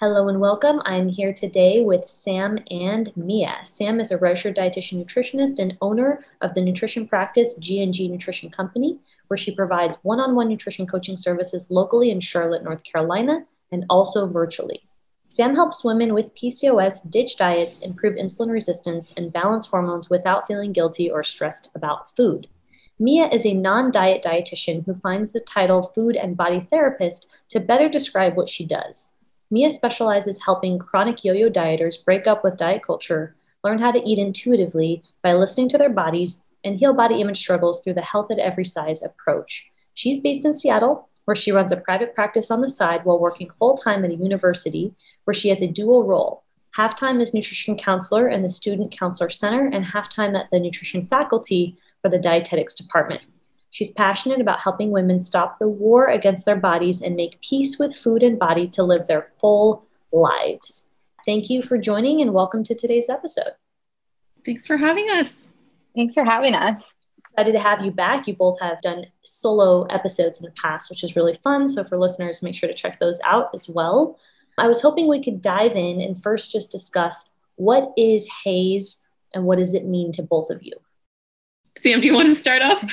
Hello and welcome. I'm here today with Sam and Mia. Sam is a registered dietitian nutritionist and owner of the nutrition practice GMG Nutrition Company, where she provides one-on-one nutrition coaching services locally in Charlotte, North Carolina, and also virtually. Sam helps women with PCOS ditch diets, improve insulin resistance, and balance hormones without feeling guilty or stressed about food. Mia is a non-diet dietitian who finds the title food and body therapist to better describe what she does. Mia specializes helping chronic yo-yo dieters break up with diet culture, learn how to eat intuitively by listening to their bodies, and heal body image struggles through the health at every size approach. She's based in Seattle, where she runs a private practice on the side while working full-time at a university, where she has a dual role, half-time as nutrition counselor in the Student Counselor Center and half-time at the nutrition faculty for the Dietetics Department. She's passionate about helping women stop the war against their bodies and make peace with food and body to live their full lives. Thank you for joining and welcome to today's episode. Thanks for having us. Thanks for having us. Excited to have you back. You both have done solo episodes in the past, which is really fun. So for listeners, make sure to check those out as well. I was hoping we could dive in and first just discuss what is HAES and what does it mean to both of you? Sam, do you want to start off?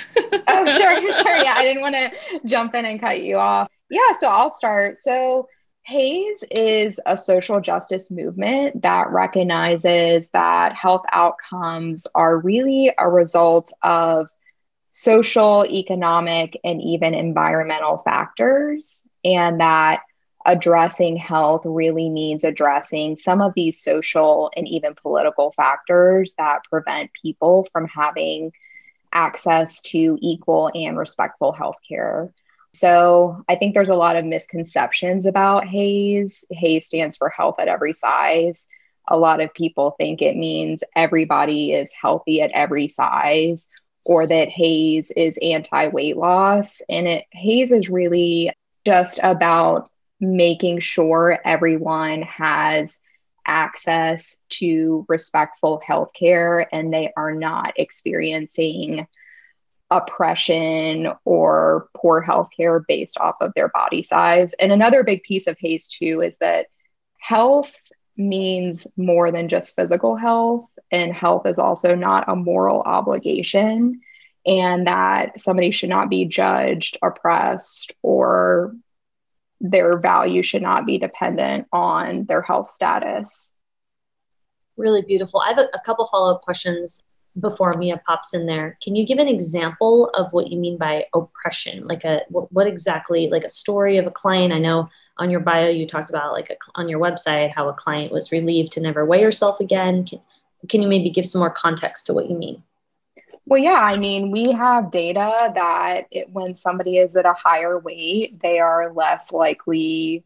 Oh, sure. Yeah, I didn't want to jump in and cut you off. Yeah, so I'll start. So HAES is a social justice movement that recognizes that health outcomes are really a result of social, economic, and even environmental factors, and that addressing health really means addressing some of these social and even political factors that prevent people from having access to equal and respectful health care. So I think there's a lot of misconceptions about HAES. HAES stands for health at every size. A lot of people think it means everybody is healthy at every size, or that HAES is anti-weight loss. And HAES is really just about making sure everyone has access to respectful healthcare and they are not experiencing oppression or poor healthcare based off of their body size. And another big piece of HAES too is that health means more than just physical health, and health is also not a moral obligation, and that somebody should not be judged, oppressed, or their value should not be dependent on their health status. Really beautiful. I have a couple follow-up questions before Mia pops in there. Can you give an example of what you mean by oppression? Like what exactly, like a story of a client? I know on your bio, you talked about on your website, how a client was relieved to never weigh herself again. Can you maybe give some more context to what you mean? Well, yeah, I mean, we have data that when somebody is at a higher weight, they are less likely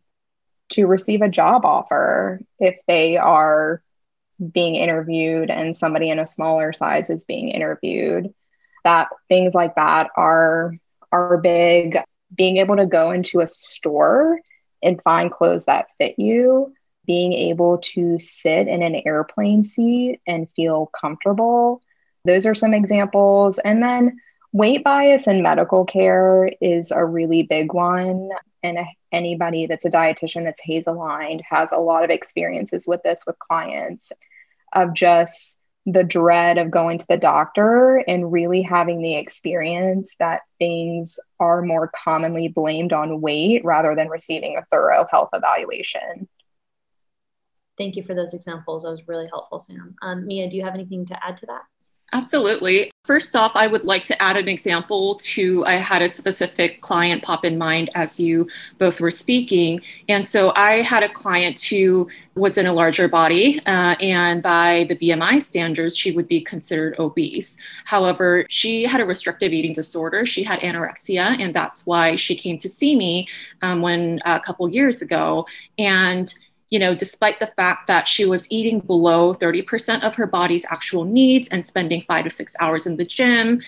to receive a job offer if they are being interviewed and somebody in a smaller size is being interviewed. That things like that are big. Being able to go into a store and find clothes that fit you, being able to sit in an airplane seat and feel comfortable. Those are some examples. And then weight bias in medical care is a really big one. And anybody that's a dietitian that's HAES aligned has a lot of experiences with this with clients, of just the dread of going to the doctor and really having the experience that things are more commonly blamed on weight rather than receiving a thorough health evaluation. Thank you for those examples. That was really helpful, Sam. Mia, do you have anything to add to that? Absolutely. First off, I would like to add an example to, I had a specific client pop in mind as you both were speaking. And so I had a client who was in a larger body, and by the BMI standards, she would be considered obese. However, she had a restrictive eating disorder. She had anorexia, and that's why she came to see me a couple years ago. And despite the fact that she was eating below 30% of her body's actual needs and spending 5 to 6 hours in the gym,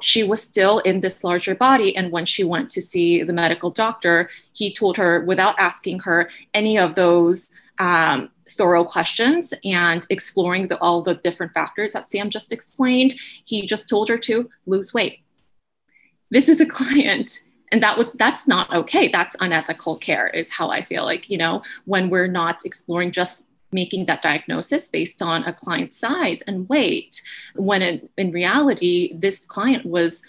she was still in this larger body. And when she went to see the medical doctor, he told her, without asking her any of those thorough questions and exploring all the different factors that Sam just explained, he just told her to lose weight. This is a client And that's not okay. That's unethical care is how I feel like, you know, when we're not exploring just making that diagnosis based on a client's size and weight, when in reality, this client was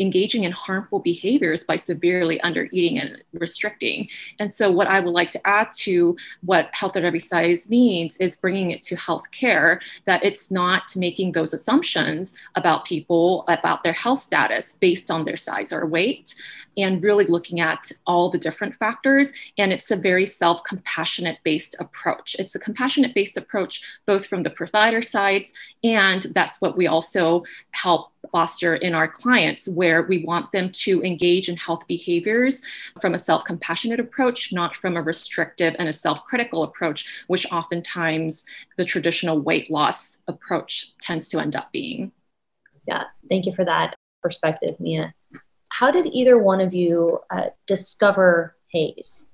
engaging in harmful behaviors by severely under-eating and restricting. And so what I would like to add to what health at every size means is bringing it to healthcare, that it's not making those assumptions about people, about their health status based on their size or weight, and really looking at all the different factors. And it's a very self-compassionate based approach. It's a compassionate based approach, both from the provider side, and that's what we also help foster in our clients, where we want them to engage in health behaviors from a self-compassionate approach, not from a restrictive and a self-critical approach, which oftentimes the traditional weight loss approach tends to end up being. Yeah, thank you for that perspective, Mia. How did either one of you discover HAES?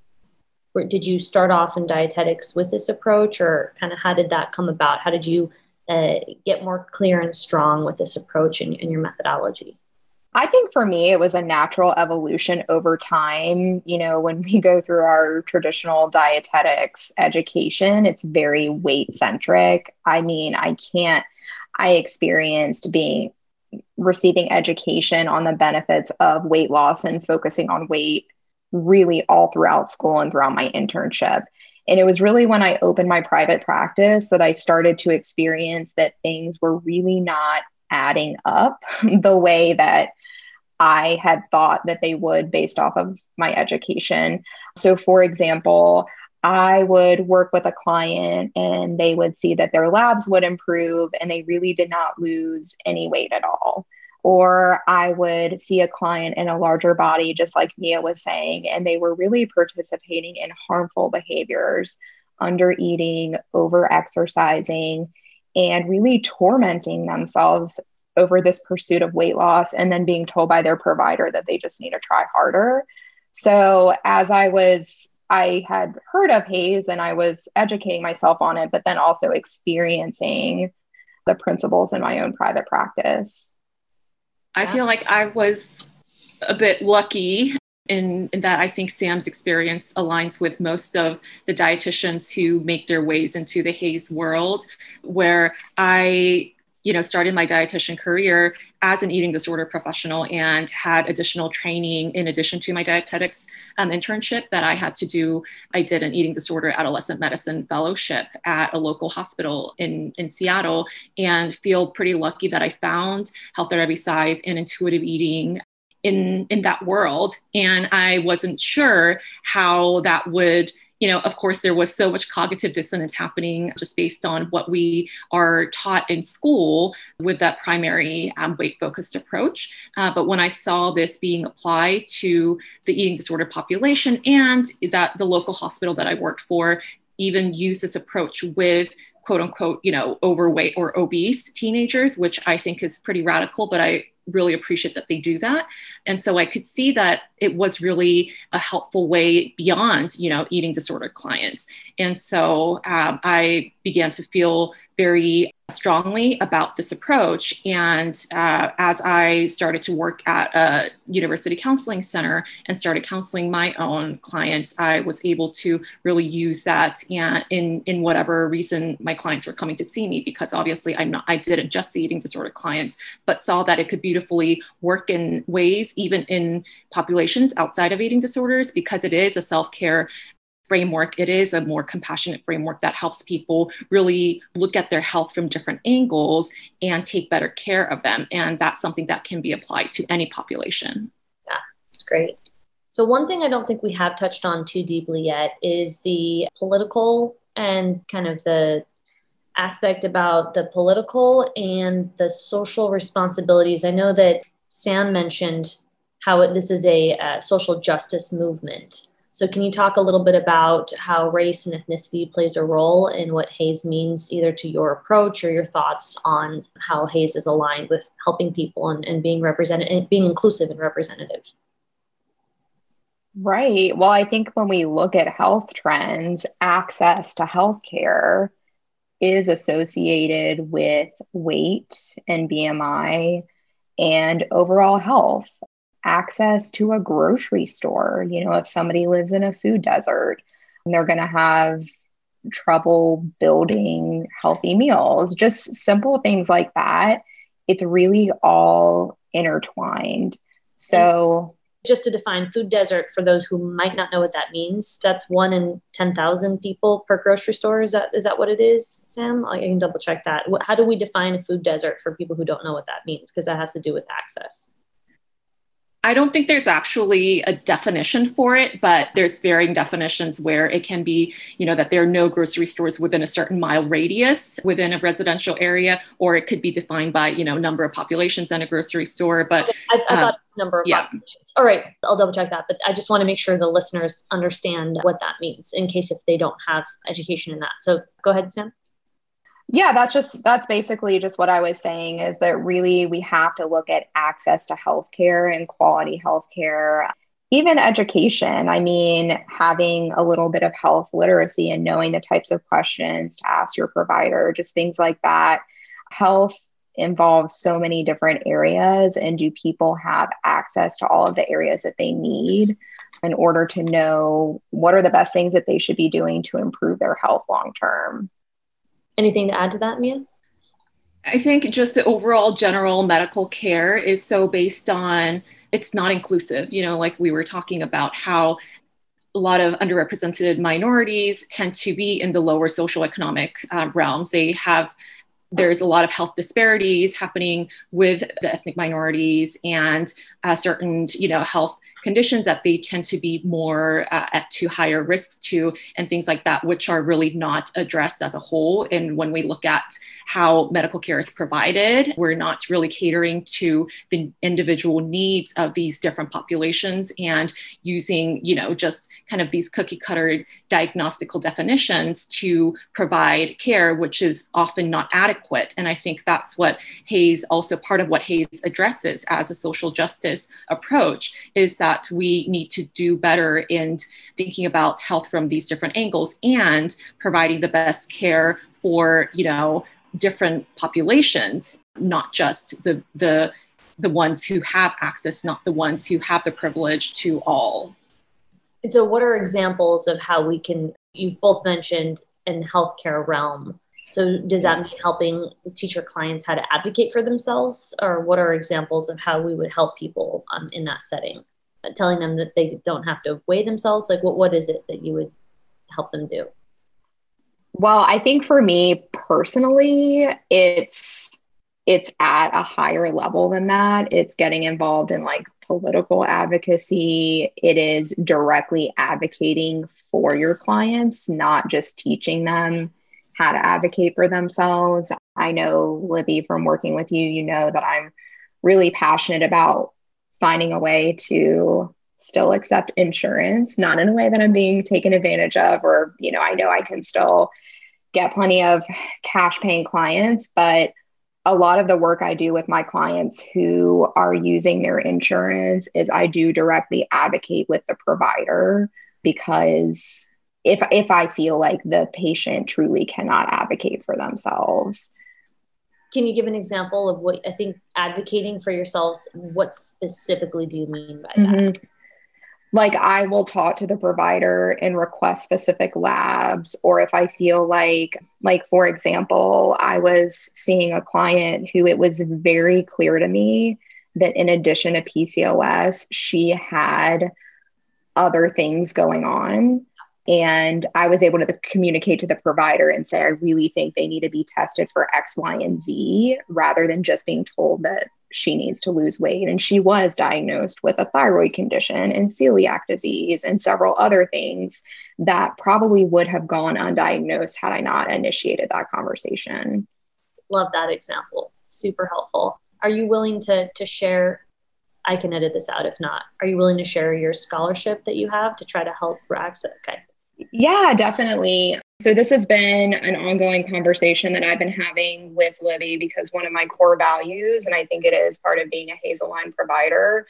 Or did you start off in dietetics with this approach, or kind of how did that come about? How did you get more clear and strong with this approach and your methodology? I think for me, it was a natural evolution over time. You know, when we go through our traditional dietetics education, it's very weight centric. I mean, I experienced receiving education on the benefits of weight loss and focusing on weight really all throughout school and throughout my internship. And it was really when I opened my private practice that I started to experience that things were really not adding up the way that I had thought that they would based off of my education. So for example, I would work with a client and they would see that their labs would improve and they really did not lose any weight at all. Or I would see a client in a larger body, just like Mia was saying, and they were really participating in harmful behaviors, under eating, over exercising, and really tormenting themselves over this pursuit of weight loss, and then being told by their provider that they just need to try harder. So as I had heard of HAES and I was educating myself on it, but then also experiencing the principles in my own private practice. I feel like I was a bit lucky in that I think Sam's experience aligns with most of the dietitians who make their ways into the HAES world, where I started my dietitian career as an eating disorder professional and had additional training in addition to my dietetics internship that I had to do. I did an eating disorder adolescent medicine fellowship at a local hospital in Seattle, and feel pretty lucky that I found Health at Every Size and intuitive eating in that world. And I wasn't sure how that would, of course, there was so much cognitive dissonance happening just based on what we are taught in school with that primary weight-focused approach. But when I saw this being applied to the eating disorder population, and that the local hospital that I worked for even used this approach with quote-unquote, overweight or obese teenagers, which I think is pretty radical, but I really appreciate that they do that. And so I could see that it was really a helpful way beyond, eating disorder clients. And so I began to feel very strongly about this approach. And as I started to work at a university counseling center and started counseling my own clients, I was able to really use that in whatever reason my clients were coming to see me, because obviously I didn't just see eating disorder clients, but saw that it could beautifully work in ways, even in populations outside of eating disorders, because it is a self-care framework. It is a more compassionate framework that helps people really look at their health from different angles and take better care of them. And that's something that can be applied to any population. Yeah, that's great. So one thing I don't think we have touched on too deeply yet is the political and kind of the aspect about the political and the social responsibilities. I know that Sam mentioned how this is a social justice movement. So can you talk a little bit about how race and ethnicity plays a role in what HAES means, either to your approach or your thoughts on how HAES is aligned with helping people and being represented and being inclusive and representative? Right. Well, I think when we look at health trends, access to healthcare is associated with weight and BMI and overall health. access to a grocery store. You know, if somebody lives in a food desert, they're going to have trouble building healthy meals, just simple things like that. It's really all intertwined. So just to define food desert for those who might not know what that means, that's 1 in 10,000 people per grocery store. Is that what it is, Sam? I can double check that. How do we define a food desert for people who don't know what that means? Because that has to do with access. I don't think there's actually a definition for it, but there's varying definitions where it can be, you know, that there are no grocery stores within a certain mile radius within a residential area, or it could be defined by, you know, number of populations and a grocery store. But okay. I thought it was number of populations. All right. I'll double check that. But I just want to make sure the listeners understand what that means in case if they don't have education in that. So go ahead, Sam. Yeah, that's basically just what I was saying, is that really we have to look at access to healthcare and quality healthcare, even education. I mean, having a little bit of health literacy and knowing the types of questions to ask your provider, just things like that. Health involves so many different areas, and do people have access to all of the areas that they need in order to know what are the best things that they should be doing to improve their health long term? Anything to add to that, Mia? I think just the overall general medical care is so based on, it's not inclusive. You know, like we were talking about how a lot of underrepresented minorities tend to be in the lower socioeconomic realms. There's a lot of health disparities happening with the ethnic minorities and certain, you know, health conditions that they tend to be more at to higher risks to, and things like that, which are really not addressed as a whole. And when we look at how medical care is provided, we're not really catering to the individual needs of these different populations and using, you know, just kind of these cookie cutter diagnostical definitions to provide care, which is often not adequate. And I think that's what HAES, also part of what HAES addresses as a social justice approach, is that we need to do better in thinking about health from these different angles and providing the best care for, you know, different populations, not just the ones who have access, not the ones who have the privilege to all. And so what are examples of how we can, you've both mentioned in the healthcare realm. So does that mean helping teach your clients how to advocate for themselves? Or what are examples of how we would help people in that setting? Telling them that they don't have to weigh themselves? Like what is it that you would help them do? Well, I think for me personally, it's at a higher level than that. It's getting involved in like political advocacy. It is directly advocating for your clients, not just teaching them how to advocate for themselves. I know, Libby, from working with you, you know that I'm really passionate about finding a way to still accept insurance, not in a way that I'm being taken advantage of, or, you know I can still get plenty of cash paying clients, but a lot of the work I do with my clients who are using their insurance is I do directly advocate with the provider, because if I feel like the patient truly cannot advocate for themselves. Can you give an example of what, I think advocating for yourselves, what specifically do you mean by that? Mm-hmm. Like I will talk to the provider and request specific labs, or if I feel like for example, I was seeing a client who it was very clear to me that in addition to PCOS, she had other things going on. And I was able to communicate to the provider and say, I really think they need to be tested for X, Y, and Z, rather than just being told that she needs to lose weight. And she was diagnosed with a thyroid condition and celiac disease and several other things that probably would have gone undiagnosed had I not initiated that conversation. Love that example. Super helpful. Are you willing to share? I can edit this out if not. Are you willing to share your scholarship that you have to try to help Rax? Okay. Yeah, definitely. So this has been an ongoing conversation that I've been having with Libby, because one of my core values, and I think it is part of being a HAES aligned provider,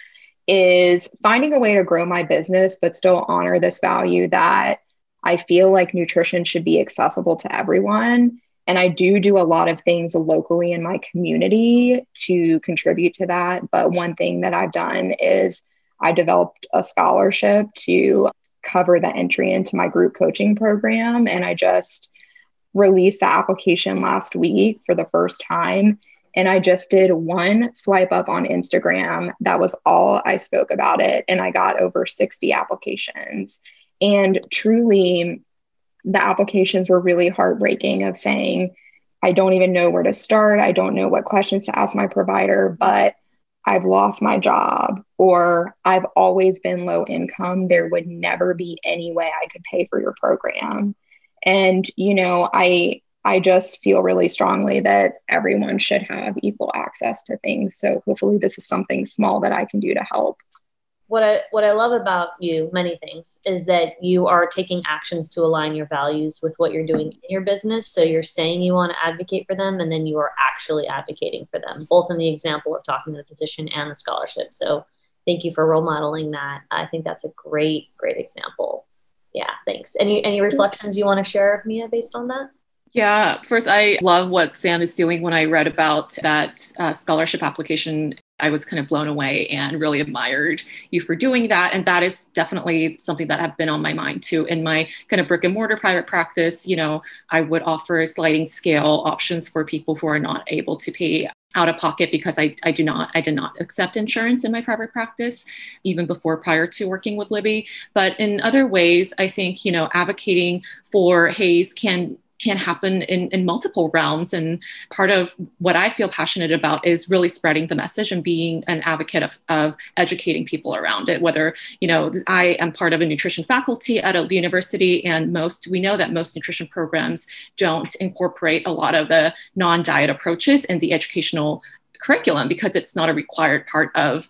is finding a way to grow my business, but still honor this value that I feel like nutrition should be accessible to everyone. And I do a lot of things locally in my community to contribute to that. But one thing that I've done is I developed a scholarship to cover the entry into my group coaching program. And I just released the application last week for the first time. And I just did one swipe up on Instagram. That was all I spoke about it. And I got over 60 applications. And truly, the applications were really heartbreaking of saying, I don't even know where to start. I don't know what questions to ask my provider, but I've lost my job, or I've always been low income. There would never be any way I could pay for your program. And, you know, I just feel really strongly that everyone should have equal access to things. So hopefully this is something small that I can do to help. What I love about you, many things, is that you are taking actions to align your values with what you're doing in your business. So you're saying you want to advocate for them, and then you are actually advocating for them, both in the example of talking to the physician and the scholarship. So thank you for role modeling that. I think that's a great, great example. Yeah, thanks. Any reflections you want to share, Mia, based on that? Yeah, first, I love what Sam is doing. When I read about that scholarship application, I was kind of blown away and really admired you for doing that. And that is definitely something that have been on my mind too. In my kind of brick and mortar private practice, you know, I would offer sliding scale options for people who are not able to pay out of pocket, because I did not accept insurance in my private practice, even prior to working with Libby. But in other ways, I think, you know, advocating for HAES can happen in multiple realms. And part of what I feel passionate about is really spreading the message and being an advocate of educating people around it. Whether, you know, I am part of a nutrition faculty at a university, and we know that most nutrition programs don't incorporate a lot of the non-diet approaches in the educational curriculum because it's not a required part of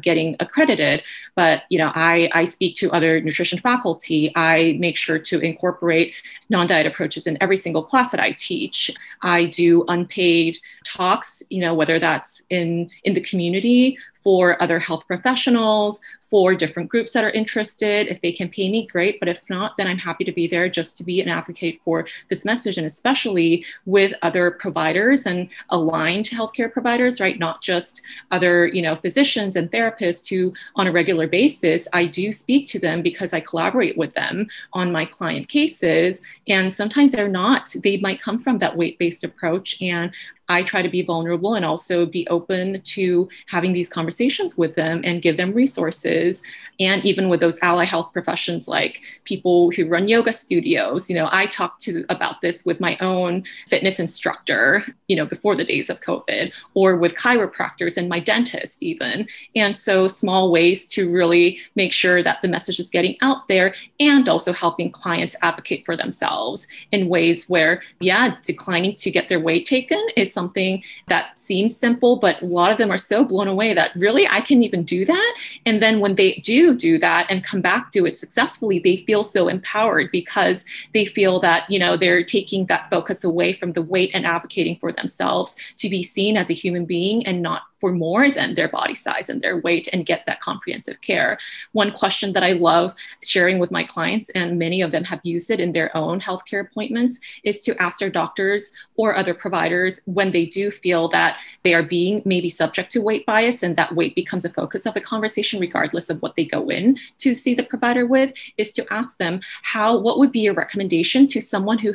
getting accredited. But, you know, I speak to other nutrition faculty. I make sure to incorporate non-diet approaches in every single class that I teach. I do unpaid talks, you know, whether that's in the community for other health professionals, for different groups that are interested. If they can pay me, great. But if not, then I'm happy to be there just to be an advocate for this message, and especially with other providers and aligned healthcare providers, right? Not just other, you know, physicians and therapists who on a regular basis, I do speak to them because I collaborate with them on my client cases. And sometimes they might come from that weight-based approach. And I try to be vulnerable and also be open to having these conversations with them and give them resources. And even with those allied health professions, like people who run yoga studios, you know, I talked about this with my own fitness instructor, you know, before the days of COVID, or with chiropractors and my dentist even. And so small ways to really make sure that the message is getting out there, and also helping clients advocate for themselves in ways where, yeah, declining to get their weight taken is something that seems simple, but a lot of them are so blown away that really I can even do that. And then when they do that and come back to it successfully, they feel so empowered because they feel that, you know, they're taking that focus away from the weight and advocating for themselves to be seen as a human being and not for more than their body size and their weight, and get that comprehensive care. One question that I love sharing with my clients, and many of them have used it in their own healthcare appointments, is to ask their doctors or other providers when they do feel that they are being maybe subject to weight bias, and that weight becomes a focus of the conversation, regardless of what they go in to see the provider with, is to ask them what would be your recommendation to someone who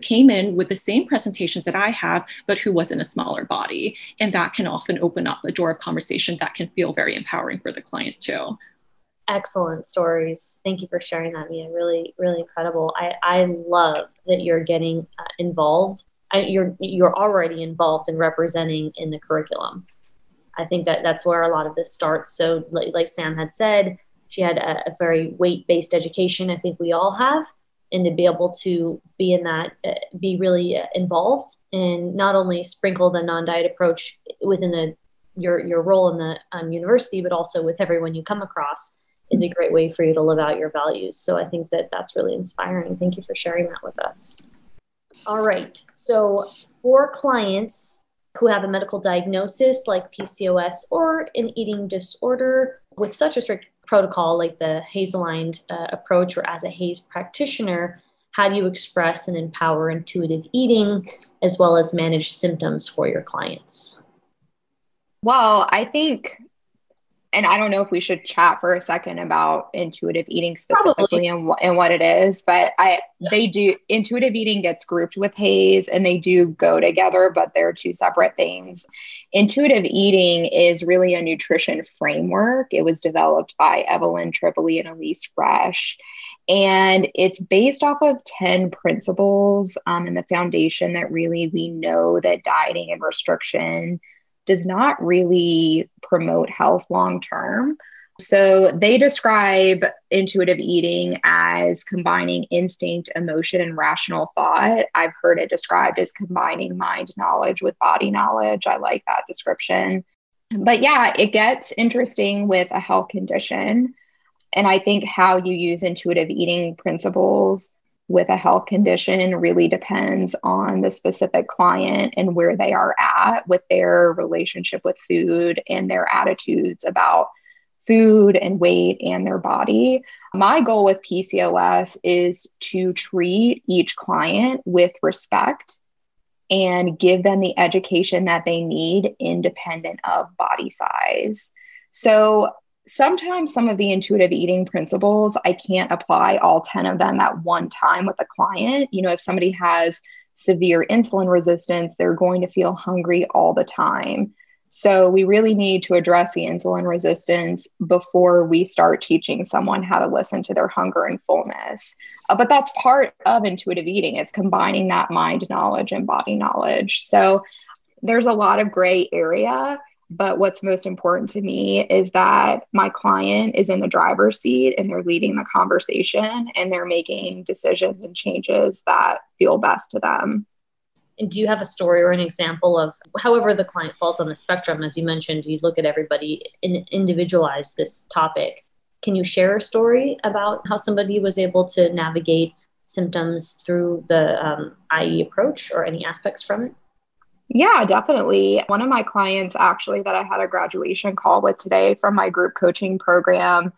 came in with the same presentations that I have, but who was in a smaller body. And that can often open up a door of conversation that can feel very empowering for the client too. Excellent stories. Thank you for sharing that, Mia. Really, really incredible. I love that you're getting involved. You're already involved in representing in the curriculum. I think that that's where a lot of this starts. So like Sam had said, she had a very weight-based education. I think we all have. And to be able to be in that, be really involved, and not only sprinkle the non-diet approach within your role in the university, but also with everyone you come across, is a great way for you to live out your values. So I think that that's really inspiring. Thank you for sharing that with us. All right. So for clients who have a medical diagnosis like PCOS or an eating disorder with such a strict protocol like the HAES aligned approach, or as a HAES practitioner, how do you express and empower intuitive eating as well as manage symptoms for your clients? Well, I think, and I don't know if we should chat for a second about intuitive eating specifically and what it is, but intuitive eating gets grouped with HAES and they do go together, but they're two separate things. Intuitive eating is really a nutrition framework. It was developed by Evelyn Tribole and Elise Resch. And it's based off of 10 principles and the foundation that really we know that dieting and restriction does not really promote health long-term. So they describe intuitive eating as combining instinct, emotion, and rational thought. I've heard it described as combining mind knowledge with body knowledge. I like that description. But yeah, it gets interesting with a health condition. And I think how you use intuitive eating principles with a health condition really depends on the specific client and where they are at with their relationship with food and their attitudes about food and weight and their body. My goal with PCOS is to treat each client with respect and give them the education that they need independent of body size. So sometimes some of the intuitive eating principles, I can't apply all 10 of them at one time with a client. You know, if somebody has severe insulin resistance, they're going to feel hungry all the time. So we really need to address the insulin resistance before we start teaching someone how to listen to their hunger and fullness. But that's part of intuitive eating. It's combining that mind knowledge and body knowledge. So there's a lot of gray area. But what's most important to me is that my client is in the driver's seat and they're leading the conversation and they're making decisions and changes that feel best to them. And do you have a story or an example of however the client falls on the spectrum? As you mentioned, you look at everybody and individualize this topic. Can you share a story about how somebody was able to navigate symptoms through the IE approach or any aspects from it? Yeah, definitely. One of my clients actually that I had a graduation call with today from my group coaching program,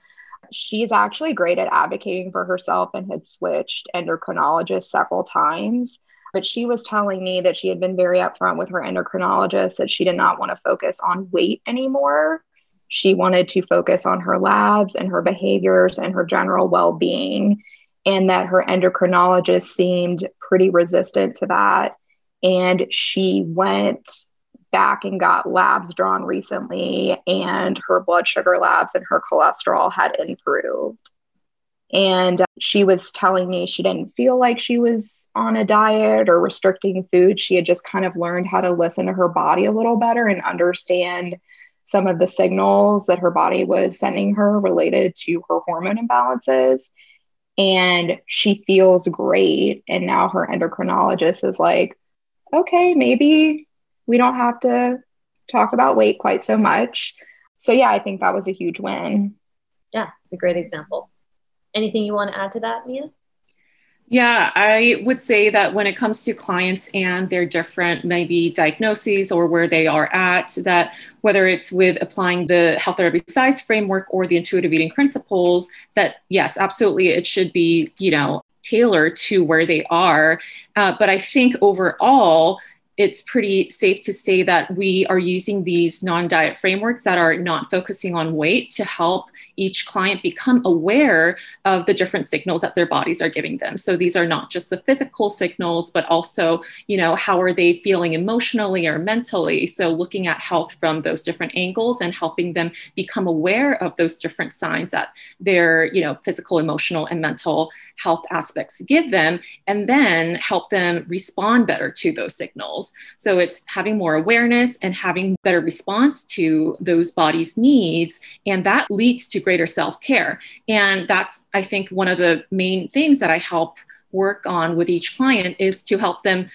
she's actually great at advocating for herself and had switched endocrinologists several times. But she was telling me that she had been very upfront with her endocrinologist that she did not want to focus on weight anymore. She wanted to focus on her labs and her behaviors and her general well-being, and that her endocrinologist seemed pretty resistant to that. And she went back and got labs drawn recently, and her blood sugar labs and her cholesterol had improved. And she was telling me she didn't feel like she was on a diet or restricting food. She had just kind of learned how to listen to her body a little better and understand some of the signals that her body was sending her related to her hormone imbalances. And she feels great. And now her endocrinologist is like, okay, maybe we don't have to talk about weight quite so much. So yeah, I think that was a huge win. Yeah, it's a great example. Anything you want to add to that, Mia? Yeah, I would say that when it comes to clients and their different maybe diagnoses or where they are at, that whether it's with applying the health at every size framework or the intuitive eating principles, that yes, absolutely, it should be, you know, tailored to where they are. But I think overall, it's pretty safe to say that we are using these non-diet frameworks that are not focusing on weight to help each client become aware of the different signals that their bodies are giving them. So these are not just the physical signals, but also, you know, how are they feeling emotionally or mentally? So looking at health from those different angles and helping them become aware of those different signs that their, you know, physical, emotional, and mental health aspects give them, and then help them respond better to those signals. So it's having more awareness and having better response to those body's needs. And that leads to greater self-care. And that's, I think, one of the main things that I help work on with each client is to help them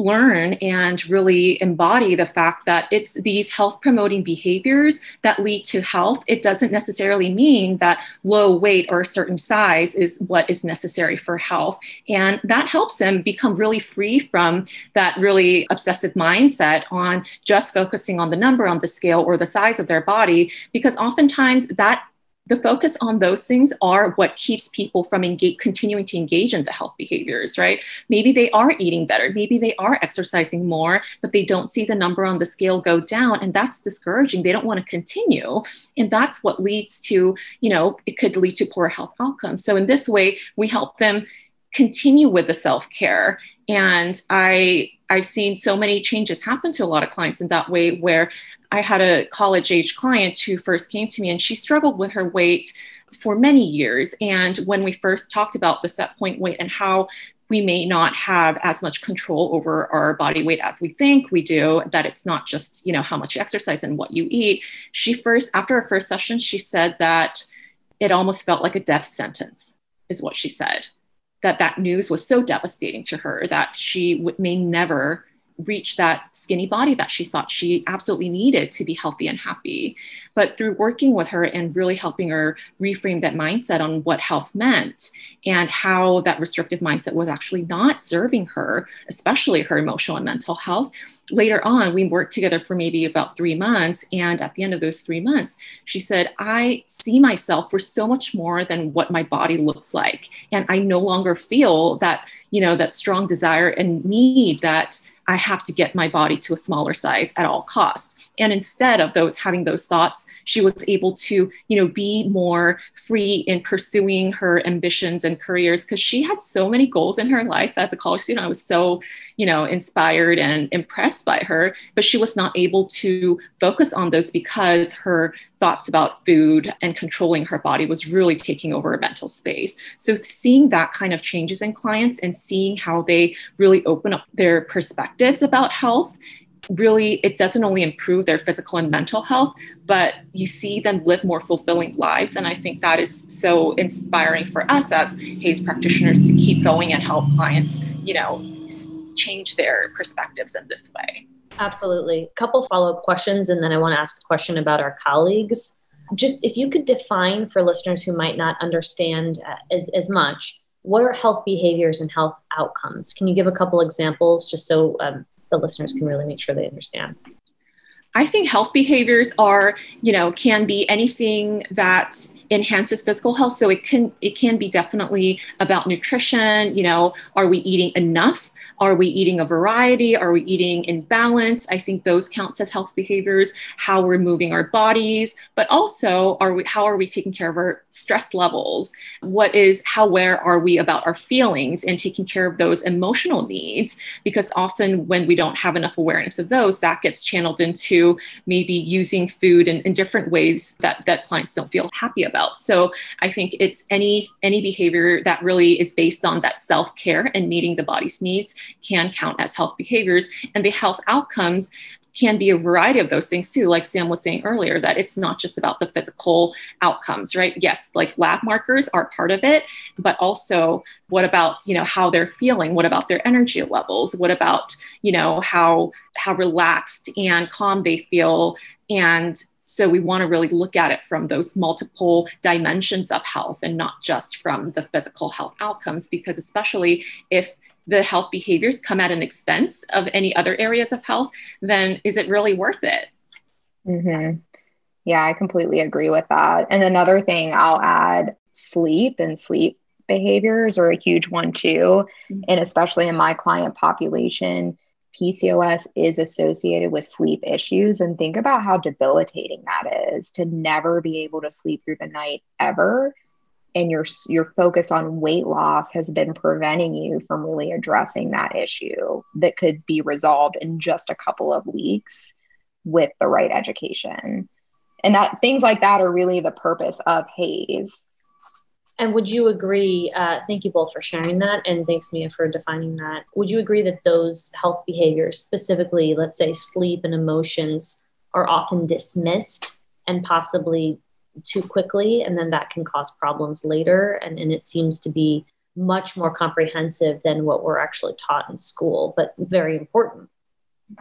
learn and really embody the fact that it's these health promoting behaviors that lead to health. It doesn't necessarily mean that low weight or a certain size is what is necessary for health. And that helps them become really free from that really obsessive mindset on just focusing on the number on the scale or the size of their body, because oftentimes that the focus on those things are what keeps people from continuing to engage in the health behaviors, right? Maybe they are eating better, maybe they are exercising more, but they don't see the number on the scale go down, and that's discouraging. They don't want to continue, and that's what leads to, you know, it could lead to poor health outcomes. So in this way, we help them continue with the self-care. And I've seen so many changes happen to a lot of clients in that way, where I had a college age client who first came to me, and she struggled with her weight for many years. And when we first talked about the set point weight and how we may not have as much control over our body weight as we think we do, that it's not just, you know, how much you exercise and what you eat. She first, after her first session, she said that it almost felt like a death sentence is what she said. That news was so devastating to her that she may never reach that skinny body that she thought she absolutely needed to be healthy and happy. But through working with her and really helping her reframe that mindset on what health meant and how that restrictive mindset was actually not serving her, especially her emotional and mental health, later on, we worked together for maybe about 3 months. And at the end of those 3 months, she said, I see myself for so much more than what my body looks like. And I no longer feel that, you know, that strong desire and need that I have to get my body to a smaller size at all costs. And instead of having those thoughts, she was able to, you know, be more free in pursuing her ambitions and careers, because she had so many goals in her life as a college student. I was so, you know, inspired and impressed by her, but she was not able to focus on those because her thoughts about food and controlling her body was really taking over her mental space. So seeing that kind of changes in clients and seeing how they really open up their perspectives about health, really, it doesn't only improve their physical and mental health, but you see them live more fulfilling lives. And I think that is so inspiring for us as HAES practitioners to keep going and help clients, you know, change their perspectives in this way. Absolutely. A couple follow-up questions, and then I want to ask a question about our colleagues. Just if you could define for listeners who might not understand as much, what are health behaviors and health outcomes? Can you give a couple examples just so the listeners can really make sure they understand? I think health behaviors are, you know, can be anything that enhances physical health. So it can be definitely about nutrition. You know, are we eating enough? Are we eating a variety? Are we eating in balance? I think those counts as health behaviors, how we're moving our bodies, but also how are we taking care of our stress levels? Where are we about our feelings and taking care of those emotional needs? Because often when we don't have enough awareness of those, that gets channeled into maybe using food in different ways that clients don't feel happy about. So I think it's any behavior that really is based on that self-care and meeting the body's needs can count as health behaviors. And the health outcomes can be a variety of those things too. Like Sam was saying earlier, that it's not just about the physical outcomes, right? Yes, like lab markers are part of it, but also what about, you know, how they're feeling? What about their energy levels? What about, you know, how relaxed and calm they feel? And so we want to really look at it from those multiple dimensions of health and not just from the physical health outcomes, because especially if the health behaviors come at an expense of any other areas of health, then is it really worth it? Mm-hmm. Yeah, I completely agree with that. And another thing I'll add, sleep and sleep behaviors are a huge one too. Mm-hmm. And especially in my client population, PCOS is associated with sleep issues. And think about how debilitating that is to never be able to sleep through the night ever. And your focus on weight loss has been preventing you from really addressing that issue that could be resolved in just a couple of weeks with the right education. And that things like that are really the purpose of HAES. And would you agree, thank you both for sharing that, and thanks Mia for defining that. Would you agree that those health behaviors, specifically, let's say sleep and emotions, are often dismissed and possibly too quickly, and then that can cause problems later? And it seems to be much more comprehensive than what we're actually taught in school, but very important.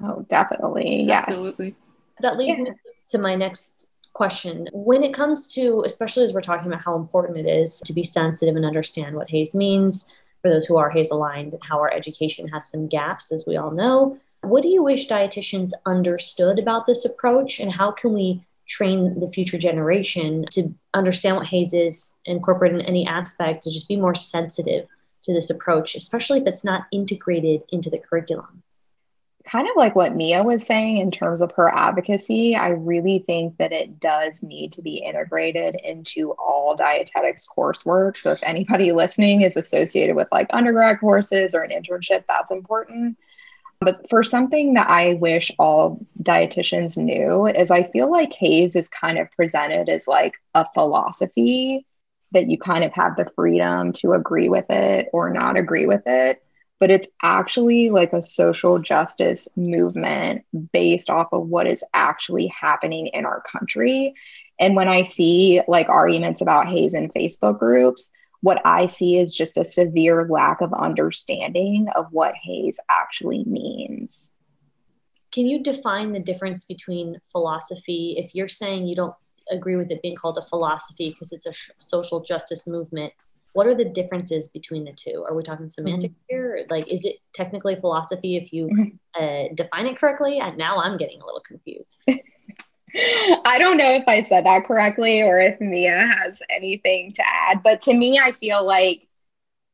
Oh, definitely. Yes. Absolutely. That leads me to my next question. When it comes to, especially as we're talking about how important it is to be sensitive and understand what HAES means for those who are HAES aligned and how our education has some gaps, as we all know, what do you wish dietitians understood about this approach, and how can we train the future generation to understand what HAES is, incorporate in any aspect, to just be more sensitive to this approach, especially if it's not integrated into the curriculum. Kind of like what Mia was saying in terms of her advocacy, I really think that it does need to be integrated into all dietetics coursework. So if anybody listening is associated with like undergrad courses or an internship, that's important. But for something that I wish all dietitians knew is I feel like HAES is kind of presented as like a philosophy that you kind of have the freedom to agree with it or not agree with it. But it's actually like a social justice movement based off of what is actually happening in our country. And when I see like arguments about HAES in Facebook groups, what I see is just a severe lack of understanding of what HAES actually means. Can you define the difference between philosophy? If you're saying you don't agree with it being called a philosophy because it's a social justice movement, what are the differences between the two? Are we talking semantics here? Like, is it technically philosophy if you define it correctly? And now I'm getting a little confused. I don't know if I said that correctly or if Mia has anything to add, but to me, I feel like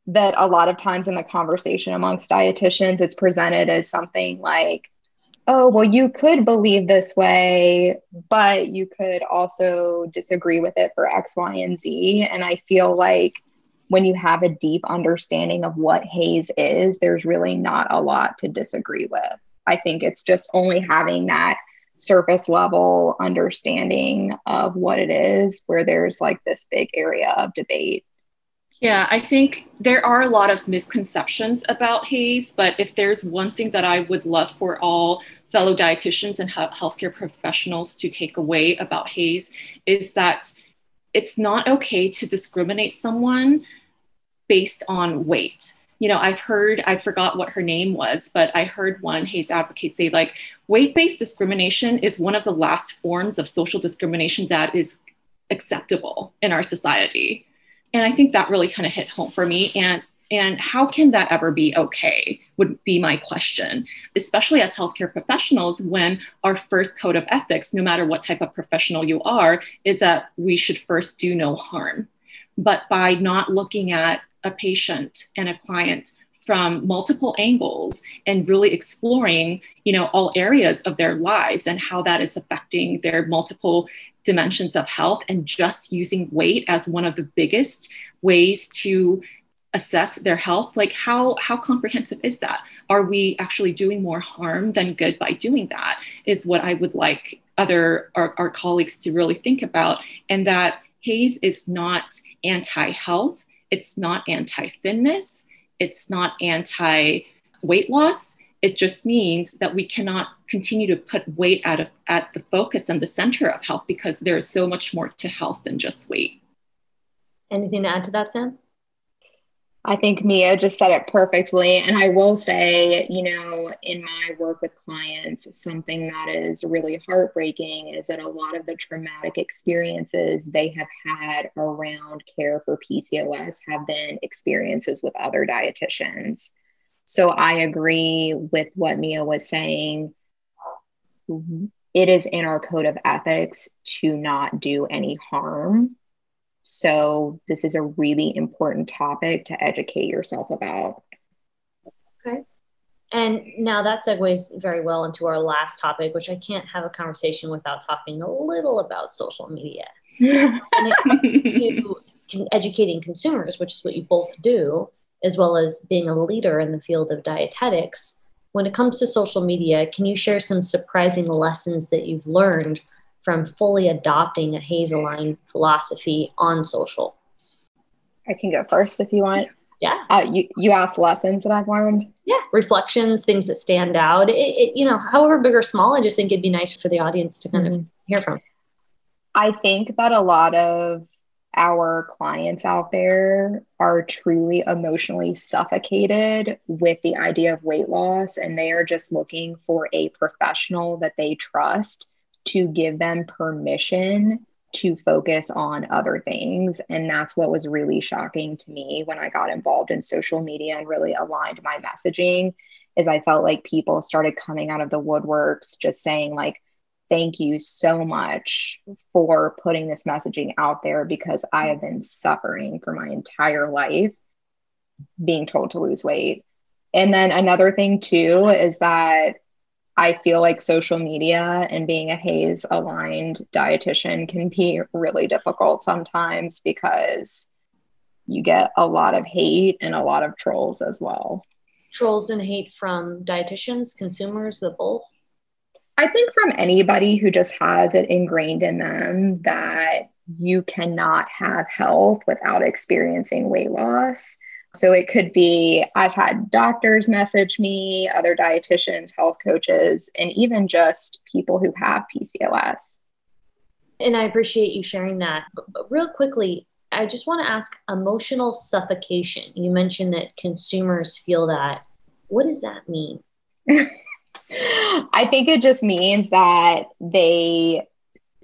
that a lot of times in the conversation amongst dietitians, it's presented as something like, oh, well, you could believe this way, but you could also disagree with it for X, Y, and Z. And I feel like when you have a deep understanding of what HAES is, there's really not a lot to disagree with. I think it's just only having that surface level understanding of what it is where there's like this big area of debate. Yeah, I think there are a lot of misconceptions about HAES, but if there's one thing that I would love for all fellow dietitians and healthcare professionals to take away about HAES is that it's not okay to discriminate someone based on weight. You know, I've heard, I forgot what her name was, but I heard one HAES advocate say like, weight-based discrimination is one of the last forms of social discrimination that is acceptable in our society. And I think that really kind of hit home for me. And how can that ever be okay would be my question, especially as healthcare professionals, when our first code of ethics, no matter what type of professional you are, is that we should first do no harm. But by not looking at a patient and a client from multiple angles and really exploring, you know, all areas of their lives and how that is affecting their multiple dimensions of health, and just using weight as one of the biggest ways to assess their health, like how comprehensive is that? Are we actually doing more harm than good by doing that is what I would like our colleagues to really think about. And that HAES is not anti-health, it's not anti-thinness, it's not anti-weight loss. It just means that we cannot continue to put weight at the focus and the center of health, because there's so much more to health than just weight. Anything to add to that, Sam? I think Mia just said it perfectly. And I will say, you know, in my work with clients, something that is really heartbreaking is that a lot of the traumatic experiences they have had around care for PCOS have been experiences with other dietitians. So I agree with what Mia was saying. It is in our code of ethics to not do any harm. So this is a really important topic to educate yourself about. Okay. And now that segues very well into our last topic, which I can't have a conversation without talking a little about social media. And it comes to educating consumers, which is what you both do, as well as being a leader in the field of dietetics. When it comes to social media, can you share some surprising lessons that you've learned from fully adopting a HAES-aligned philosophy on social? I can go first if you want. Yeah. You asked lessons that I've learned. Yeah, reflections, things that stand out. It, you know, however big or small, I just think it'd be nice for the audience to kind of hear from. I think that a lot of our clients out there are truly emotionally suffocated with the idea of weight loss, and they are just looking for a professional that they trust to give them permission to focus on other things. And that's what was really shocking to me when I got involved in social media and really aligned my messaging, is I felt like people started coming out of the woodworks just saying like, thank you so much for putting this messaging out there, because I have been suffering for my entire life being told to lose weight. And then another thing too, is that I feel like social media and being a HAES aligned dietitian can be really difficult sometimes, because you get a lot of hate and a lot of trolls as well. Trolls and hate from dietitians, consumers, the both? I think from anybody who just has it ingrained in them that you cannot have health without experiencing weight loss. So it could be, I've had doctors message me, other dietitians, health coaches, and even just people who have PCOS. And I appreciate you sharing that. But real quickly, I just want to ask, emotional suffocation. You mentioned that consumers feel that. What does that mean? I think it just means that they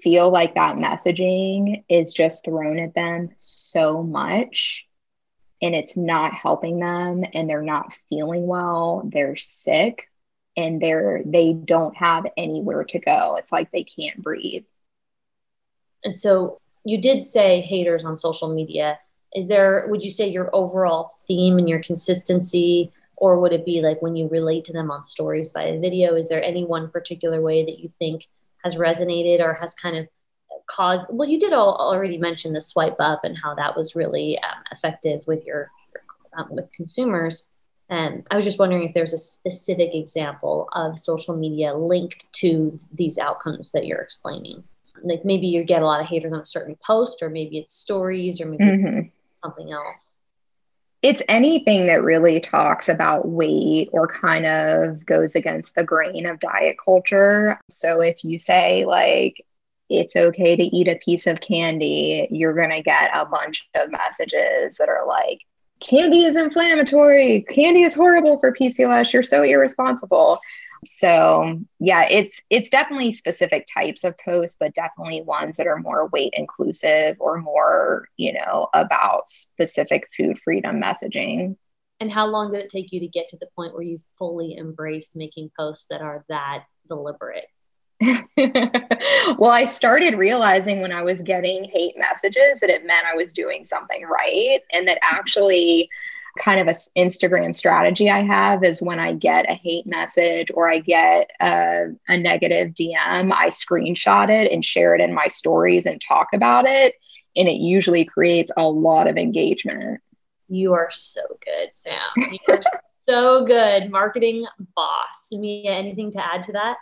feel like that messaging is just thrown at them so much, and it's not helping them, and they're not feeling well, they're sick, and they don't have anywhere to go. It's like they can't breathe. And so you did say haters on social media. Would you say your overall theme and your consistency, or would it be like when you relate to them on stories by video, is there any one particular way that you think has resonated or has kind of caused, well, you did already mention the swipe up and how that was really effective with your, with consumers. And I was just wondering if there's a specific example of social media linked to these outcomes that you're explaining. Like maybe you get a lot of haters on a certain post, or maybe it's stories, or maybe it's something else. It's anything that really talks about weight or kind of goes against the grain of diet culture. So if you say like, it's okay to eat a piece of candy, you're going to get a bunch of messages that are like, candy is inflammatory. Candy is horrible for PCOS. You're so irresponsible. So yeah, it's definitely specific types of posts, but definitely ones that are more weight inclusive or more, about specific food freedom messaging. And how long did it take you to get to the point where you fully embraced making posts that are that deliberate? Well, I started realizing when I was getting hate messages that it meant I was doing something right. And that actually kind of an Instagram strategy I have is when I get a hate message or I get a negative DM, I screenshot it and share it in my stories and talk about it. And it usually creates a lot of engagement. You are so good, Sam. You are so good. Marketing boss. Mia, anything to add to that?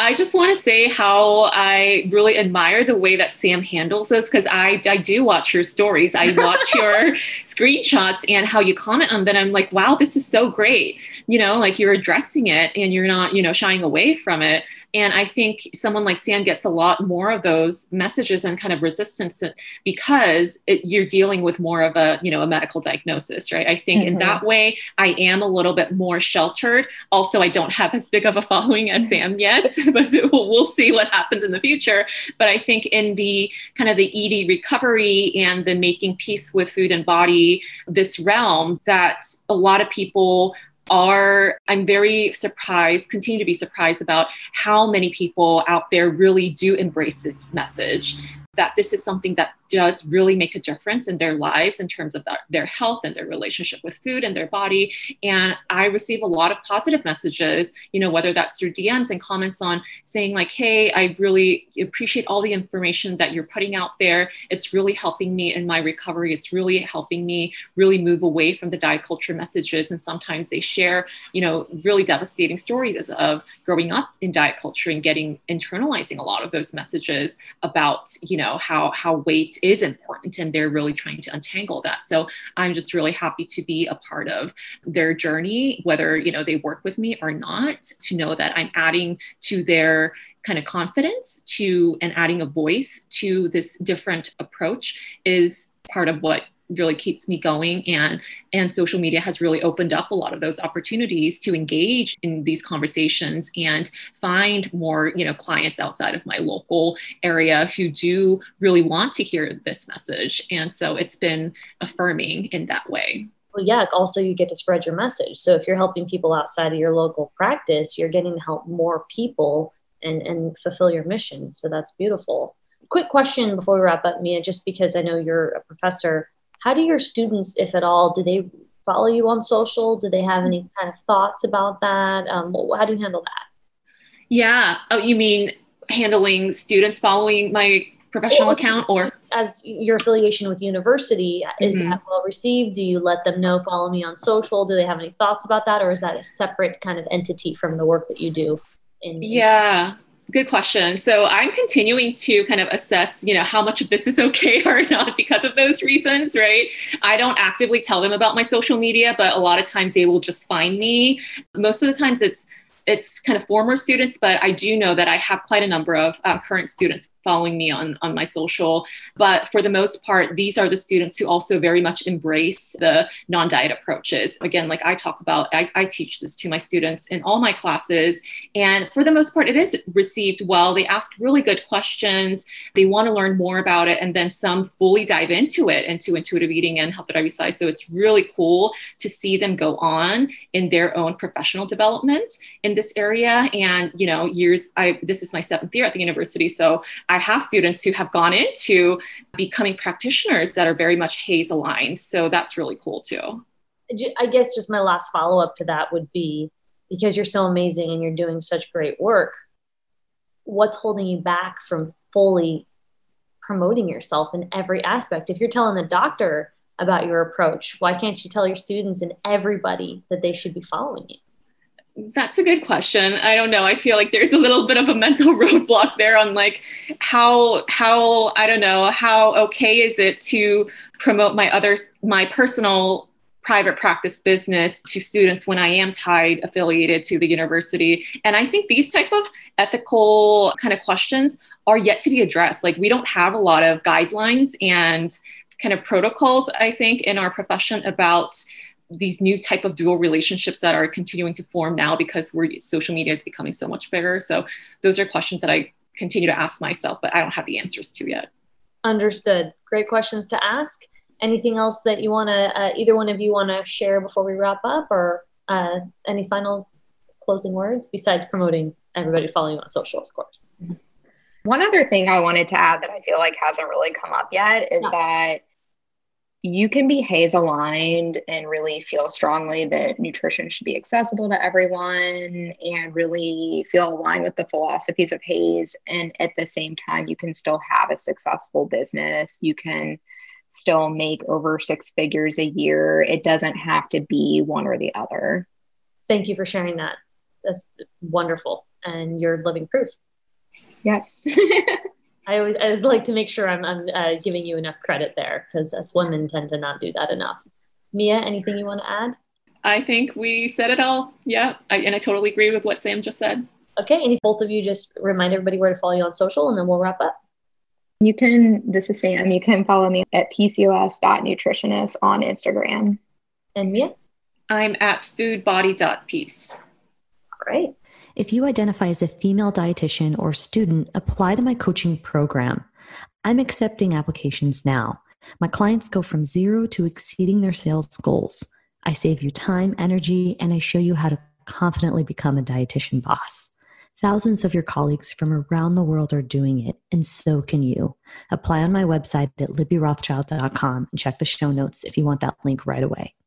I just want to say how I really admire the way that Sam handles this, because I do watch your stories. I watch your screenshots and how you comment on them. I'm like, wow, this is so great. Like you're addressing it and you're not, shying away from it. And I think someone like Sam gets a lot more of those messages and kind of resistance because you're dealing with more of a, a medical diagnosis, right? I think in that way, I am a little bit more sheltered. Also, I don't have as big of a following as Sam yet, but we'll see what happens in the future. But I think in the kind of the ED recovery and the making peace with food and body, this realm that a lot of people I'm very surprised, continue to be surprised about how many people out there really do embrace this message, that this is something that does really make a difference in their lives in terms of their health and their relationship with food and their body. And I receive a lot of positive messages, whether that's through DMs and comments on saying like, hey, I really appreciate all the information that you're putting out there. It's really helping me in my recovery. It's really helping me really move away from the diet culture messages. And sometimes they share, really devastating stories of growing up in diet culture and internalizing a lot of those messages about, how weight is important, and they're really trying to untangle that. So I'm just really happy to be a part of their journey, whether, they work with me or not, to know that I'm adding to their kind of confidence and adding a voice to this different approach is part of what really keeps me going. And social media has really opened up a lot of those opportunities to engage in these conversations and find more, clients outside of my local area who do really want to hear this message. And so it's been affirming in that way. Well, yeah. Also, you get to spread your message. So if you're helping people outside of your local practice, you're getting to help more people and fulfill your mission. So that's beautiful. Quick question before we wrap up, Mia, just because I know you're a professor, how do your students, if at all, do they follow you on social? Do they have any kind of thoughts about that? How do you handle that? Yeah. Oh, you mean handling students following my professional account, or as your affiliation with university, is that well received? Do you let them know, follow me on social? Do they have any thoughts about that? Or is that a separate kind of entity from the work that you do? Yeah. Good question. So I'm continuing to kind of assess, you know, how much of this is okay or not because of those reasons, right? I don't actively tell them about my social media, but a lot of times they will just find me. Most of the times it's kind of former students, but I do know that I have quite a number of current students following me on my social. But for the most part, these are the students who also very much embrace the non-diet approaches. Again, like I talk about, I teach this to my students in all my classes. And for the most part, it is received well. They ask really good questions. They want to learn more about it. And then some fully dive into it, into intuitive eating and health at every size. So it's really cool to see them go on in their own professional development in this area. And, you know, this is my 7th year at the university. So I have students who have gone into becoming practitioners that are very much HAES aligned. So that's really cool too. I guess just my last follow-up to that would be, because you're so amazing and you're doing such great work, what's holding you back from fully promoting yourself in every aspect? If you're telling the doctor about your approach, why can't you tell your students and everybody that they should be following you? That's a good question. I don't know. I feel like there's a little bit of a mental roadblock there on like how I don't know, how okay is it to promote my personal private practice business to students when I am tied affiliated to the university. And I think these type of ethical kind of questions are yet to be addressed. Like we don't have a lot of guidelines and kind of protocols, I think, in our profession about these new type of dual relationships that are continuing to form now because social media is becoming so much bigger. So those are questions that I continue to ask myself, but I don't have the answers to yet. Understood. Great questions to ask. Anything else that you want to, either one of you want to share before we wrap up, or any final closing words besides promoting everybody following you on social, of course? One other thing I wanted to add that I feel like hasn't really come up yet is that you can be HAES aligned and really feel strongly that nutrition should be accessible to everyone and really feel aligned with the philosophies of HAES. And at the same time, you can still have a successful business. You can still make over 6 figures a year. It doesn't have to be one or the other. Thank you for sharing that. That's wonderful. And you're living proof. Yes. I always like to make sure I'm giving you enough credit there, because us women tend to not do that enough. Mia, anything you want to add? I think we said it all. Yeah. And I totally agree with what Sam just said. Okay. And if both of you just remind everybody where to follow you on social, and then we'll wrap up. This is Sam. You can follow me at pcos.nutritionist on Instagram. And Mia? I'm at foodbody.peace. All right. If you identify as a female dietitian or student, apply to my coaching program. I'm accepting applications now. My clients go from zero to exceeding their sales goals. I save you time, energy, and I show you how to confidently become a dietitian boss. Thousands of your colleagues from around the world are doing it, and so can you. Apply on my website at LibbyRothschild.com and check the show notes if you want that link right away.